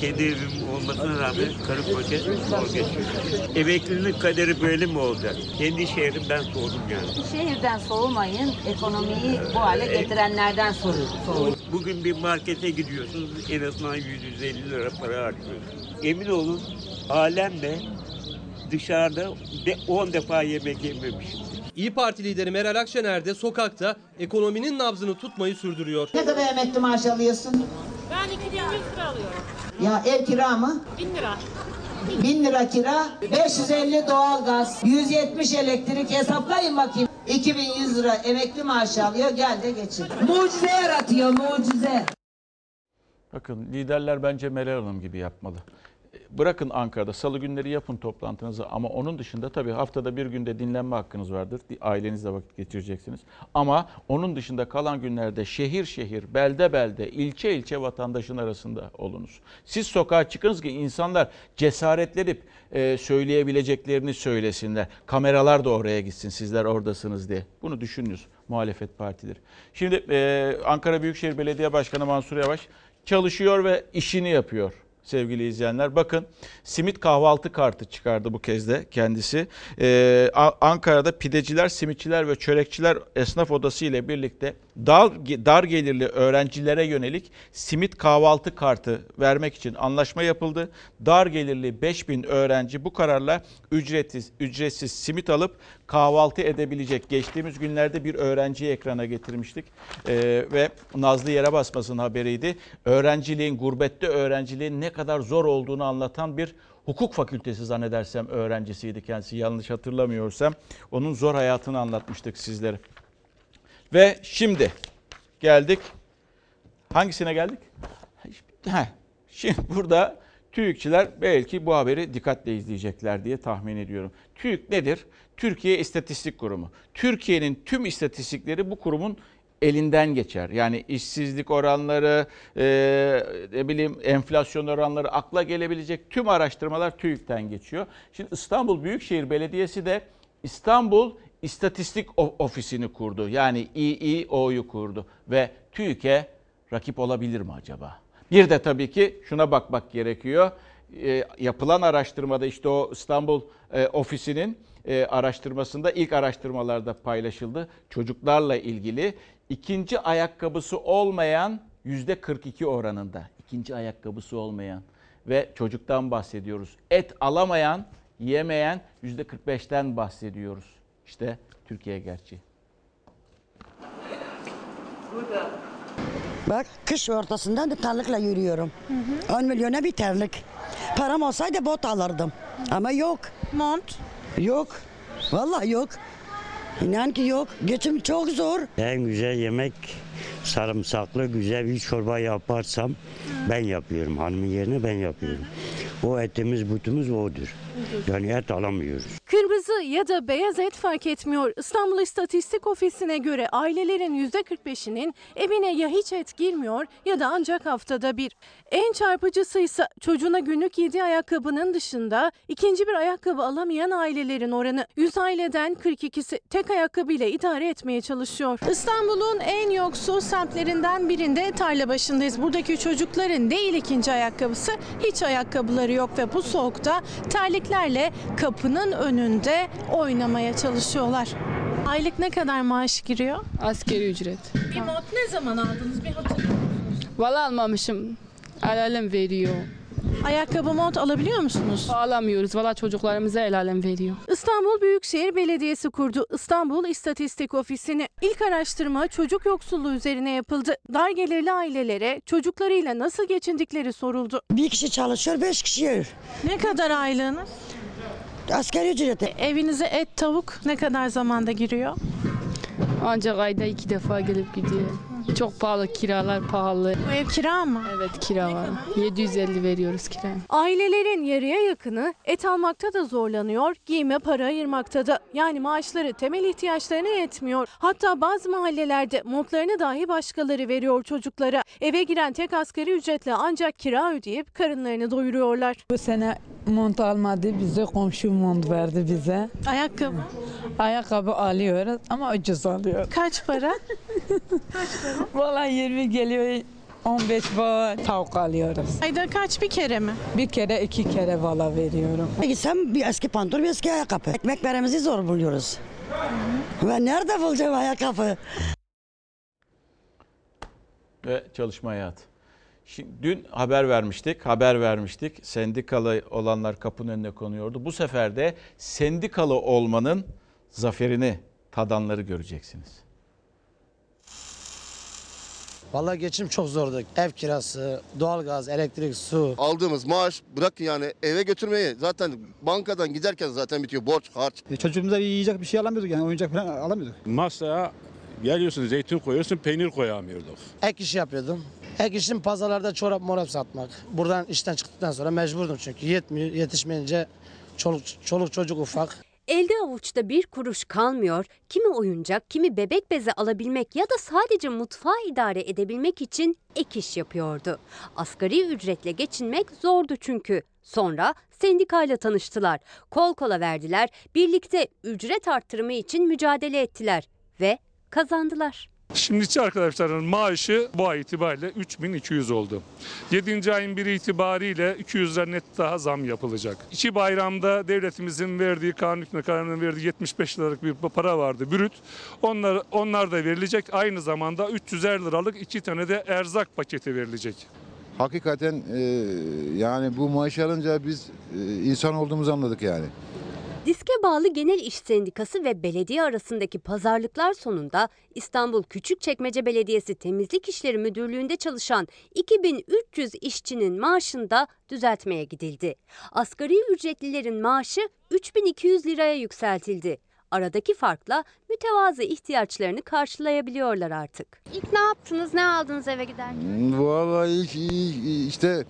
Kendi evim olmasına rağmen karı koca zor geçiyor. Emeklinin kaderi böyle mi olacak? Kendi şehrimden soğudum yani. Şehirden soğumayın, ekonomiyi bu hale getirenlerden soğuyun. Bugün bir markete gidiyorsunuz, en azından 150 lira para harcıyorsunuz. Emin olun alemde dışarıda 10 defa yemek yememişim. İYİ Parti lideri Meral Akşener de sokakta ekonominin nabzını tutmayı sürdürüyor. Ne kadar emekli maaş alıyorsun? Ben 200 lira alıyorum. Ya ev kira mı? 1000 lira. 1000 lira kira, 550 doğalgaz, 170 elektrik hesaplayın bakayım. 2100 lira emekli maaşı alıyor, gel de geçin. Mucize yaratıyor, mucize. Bakın liderler bence Meral Hanım gibi yapmalı. Bırakın Ankara'da salı günleri yapın toplantınızı ama onun dışında tabii haftada bir günde dinlenme hakkınız vardır. Ailenizle vakit geçireceksiniz. Ama onun dışında kalan günlerde şehir şehir, belde belde, ilçe ilçe vatandaşın arasında olunuz. Siz sokağa çıkınız ki insanlar cesaretlenip söyleyebileceklerini söylesinler. Kameralar da oraya gitsin sizler oradasınız diye. Bunu düşününüz muhalefet partileri. Şimdi Ankara Büyükşehir Belediye Başkanı Mansur Yavaş çalışıyor ve işini yapıyor. Sevgili izleyenler bakın simit kahvaltı kartı çıkardı bu kez de kendisi. Ankara'da pideciler, simitçiler ve çörekçiler esnaf odası ile birlikte dar gelirli öğrencilere yönelik simit kahvaltı kartı vermek için anlaşma yapıldı. Dar gelirli 5000 öğrenci bu kararla ücretsiz simit alıp kahvaltı edebilecek. Geçtiğimiz günlerde bir öğrenciyi ekrana getirmiştik ve Nazlı yere basmasının haberiydi. Öğrenciliğin, gurbette öğrenciliğin ne kadar zor olduğunu anlatan bir hukuk fakültesi zannedersem öğrencisiydi kendisi yanlış hatırlamıyorsam. Onun zor hayatını anlatmıştık sizlere. Ve şimdi geldik. Hangisine geldik? Şimdi burada TÜİK'çiler belki bu haberi dikkatle izleyecekler diye tahmin ediyorum. TÜİK nedir? Türkiye İstatistik Kurumu. Türkiye'nin tüm istatistikleri bu kurumun elinden geçer. Yani işsizlik oranları, enflasyon oranları, akla gelebilecek tüm araştırmalar TÜİK'ten geçiyor. Şimdi İstanbul Büyükşehir Belediyesi de İstanbul İstatistik Ofisi'ni kurdu. Yani İİO'yu kurdu ve TÜİK'e rakip olabilir mi acaba? Bir de tabii ki şuna bakmak gerekiyor. Yapılan araştırmada, işte o İstanbul ofisinin araştırmasında, ilk araştırmalarda paylaşıldı. Çocuklarla ilgili ikinci ayakkabısı olmayan %42 oranında. İkinci ayakkabısı olmayan ve çocuktan bahsediyoruz. Et alamayan, yiyemeyen %45'ten bahsediyoruz. İşte Türkiye gerçeği. Burada. Bak, kış ortasından da terlikle yürüyorum. Hı hı. 10 milyona bir terlik. Param olsaydı bot alırdım. Hı. Ama yok. Mont? Yok. Vallahi yok. İnan ki yok. Geçim çok zor. En güzel yemek sarımsaklı güzel bir çorba yaparsam, hı, ben yapıyorum. Hanımın yerine ben yapıyorum. Hı. O etimiz, butumuz odur. Hı. Yani et alamıyoruz. Kırmızı ya da beyaz et fark etmiyor. İstanbul İstatistik Ofisi'ne göre ailelerin %45'inin evine ya hiç et girmiyor ya da ancak haftada bir. En çarpıcısı ise çocuğuna günlük yediği ayakkabının dışında ikinci bir ayakkabı alamayan ailelerin oranı. 100 aileden 42'si tek ayakkabıyla idare etmeye çalışıyor. İstanbul'un en yoksul semtlerinden birinde tarla başındayız. Buradaki çocukların değil ikinci ayakkabısı, hiç ayakkabıları yok ve bu soğukta terliklerle kapının önünde oynamaya çalışıyorlar. Aylık ne kadar maaş giriyor? Asgari ücret. Bir mont ne zaman aldınız? Bir hatırlıyor musunuz? Valla almamışım. El alem veriyor. Ayakkabı, mont alabiliyor musunuz? Alamıyoruz. Valla çocuklarımıza el alem veriyor. İstanbul Büyükşehir Belediyesi kurdu İstanbul İstatistik Ofisi'ni. İlk araştırma çocuk yoksulluğu üzerine yapıldı. Dar gelirli ailelere çocuklarıyla nasıl geçindikleri soruldu. Bir kişi çalışıyor, 5 kişi yer. Ne kadar aylığınız? Asgari ücreti. Evinize et, tavuk ne kadar zamanda giriyor? Ancak ayda 2 defa gelip gidiyor. Çok pahalı, kiralar pahalı. Bu ev kira mı? Evet, kira var. 750 veriyoruz kira. Ailelerin yarıya yakını et almakta da zorlanıyor, giyime para ayırmakta da. Yani maaşları temel ihtiyaçlarına yetmiyor. Hatta bazı mahallelerde montlarını dahi başkaları veriyor çocuklara. Eve giren tek asgari ücretle ancak kira ödeyip karınlarını doyuruyorlar. Bu sene mont almadı bize, komşu mont verdi bize. Ayakkabı? Ayakkabı alıyoruz ama ucuz alıyoruz. Kaç para? Vallahi 20 geliyor, 15 var. Tavuk alıyoruz. Ayda kaç, bir kere mi? Bir kere, 2 kere valla veriyorum. Gitsem bir eski pantolon, bir eski ayakkabı. Ekmek veremizi zor buluyoruz. Ben nerede bulacağım ayakkabı? Ve çalışma hayatı. Şimdi dün haber vermiştik. Sendikalı olanlar kapının önüne konuyordu. Bu sefer de sendikalı olmanın zaferini tadanları göreceksiniz. Vallahi geçim çok zordu. Ev kirası, doğalgaz, elektrik, su. Aldığımız maaş bırakın yani eve götürmeyi. Zaten bankadan giderken zaten bitiyor borç, harç. Çocuğumuza yiyecek bir şey alamıyorduk yani, oyuncak falan alamıyorduk. Masaya geliyorsun, zeytin koyuyorsun, peynir koyamıyorduk. Ek iş yapıyordum. Ek işim pazarlarda çorap morap satmak. Buradan işten çıktıktan sonra mecburdum çünkü yetmiyor, yetişmeyince çoluk çocuk ufak. Elde avuçta bir kuruş kalmıyor, kimi oyuncak, kimi bebek bezi alabilmek ya da sadece mutfağı idare edebilmek için ek iş yapıyordu. Asgari ücretle geçinmek zordu çünkü. Sonra sendikayla tanıştılar, kol kola verdiler, birlikte ücret arttırımı için mücadele ettiler ve kazandılar. Şimdiki arkadaşların maaşı bu ay itibariyle 3.200 oldu. 7. ayın 1 itibariyle 200'ler net daha zam yapılacak. 2 bayramda devletimizin verdiği, kanun hükmüne kararının verdiği 75 liralık bir para vardı brüt. Onlar da verilecek. Aynı zamanda 300'er liralık 2 tane de erzak paketi verilecek. Hakikaten yani bu maaşı alınca biz insan olduğumuzu anladık yani. Diske bağlı Genel İş Sendikası ve belediye arasındaki pazarlıklar sonunda İstanbul Küçükçekmece Belediyesi Temizlik İşleri Müdürlüğü'nde çalışan 2300 işçinin maaşında düzeltmeye gidildi. Asgari ücretlilerin maaşı 3200 liraya yükseltildi. Aradaki farkla mütevazı ihtiyaçlarını karşılayabiliyorlar artık. İlk ne yaptınız, ne aldınız eve giderken? Vallahi ilk işte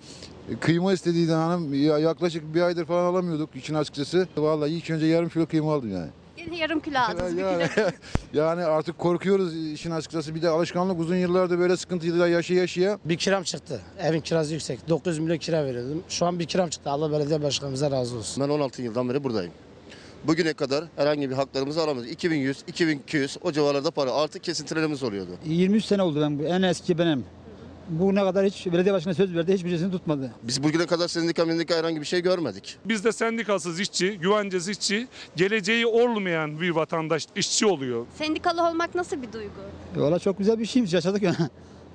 kıyma istediydi hanım. Yaklaşık bir aydır falan alamıyorduk için açıkçası. Vallahi ilk önce yarım kilo kıyma aldım yani. Yarım kilo aldınız. Yani artık korkuyoruz işin açıkçası. Bir de alışkanlık, uzun yıllarda böyle sıkıntıyla yaşaya. Bir kiram çıktı. Evin kirası yüksek. 900 milyon kira veriyordum. Şu an bir kiram çıktı. Allah belediye başkanımıza razı olsun. Ben 16 yıldan beri buradayım. Bugüne kadar herhangi bir haklarımızı alamıyoruz. 2100, 2200 o civarlarda para. Artık kesintilerimiz oluyordu. 23 sene oldu ben. En eski benim. Bugüne kadar hiç belediye başkanı söz verdi, hiçbir şeyini tutmadı. Biz bugüne kadar sendika herhangi bir şey görmedik. Biz de sendikasız işçi, güvencesiz işçi, geleceği olmayan bir vatandaş işçi oluyor. Sendikalı olmak nasıl bir duygu? Valla çok güzel bir şeymiş, yaşadık yani.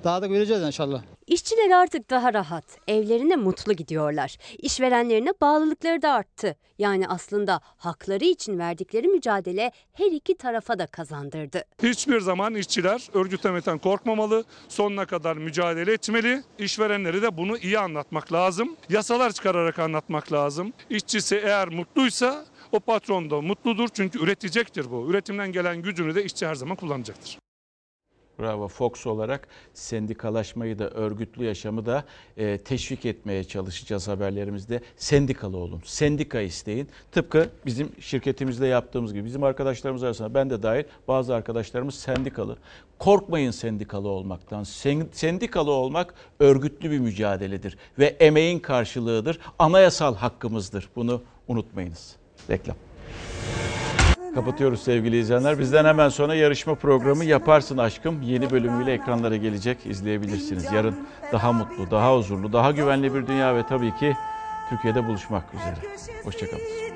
Daha da göreceğiz inşallah. İşçiler artık daha rahat, evlerine mutlu gidiyorlar. İşverenlerine bağlılıkları da arttı. Yani aslında hakları için verdikleri mücadele her iki tarafa da kazandırdı. Hiçbir zaman işçiler örgütlemekten korkmamalı, sonuna kadar mücadele etmeli. İşverenleri de bunu iyi anlatmak lazım. Yasalar çıkararak anlatmak lazım. İşçisi eğer mutluysa o patron da mutludur çünkü üretecektir bu. Üretimden gelen gücünü de işçi her zaman kullanacaktır. Bravo, Fox olarak sendikalaşmayı da örgütlü yaşamı da teşvik etmeye çalışacağız haberlerimizde. Sendikalı olun, sendika isteyin. Tıpkı bizim şirketimizde yaptığımız gibi bizim arkadaşlarımız arasında ben de dahil bazı arkadaşlarımız sendikalı. Korkmayın sendikalı olmaktan. Sendikalı olmak örgütlü bir mücadeledir ve emeğin karşılığıdır. Anayasal hakkımızdır. Bunu unutmayınız. Reklam. Kapatıyoruz sevgili izleyenler. Bizden hemen sonra yarışma programı Yaparsın Aşkım yeni bölümüyle ekranlara gelecek. İzleyebilirsiniz. Yarın daha mutlu, daha huzurlu, daha güvenli bir dünya ve tabii ki Türkiye'de buluşmak üzere. Hoşçakalın.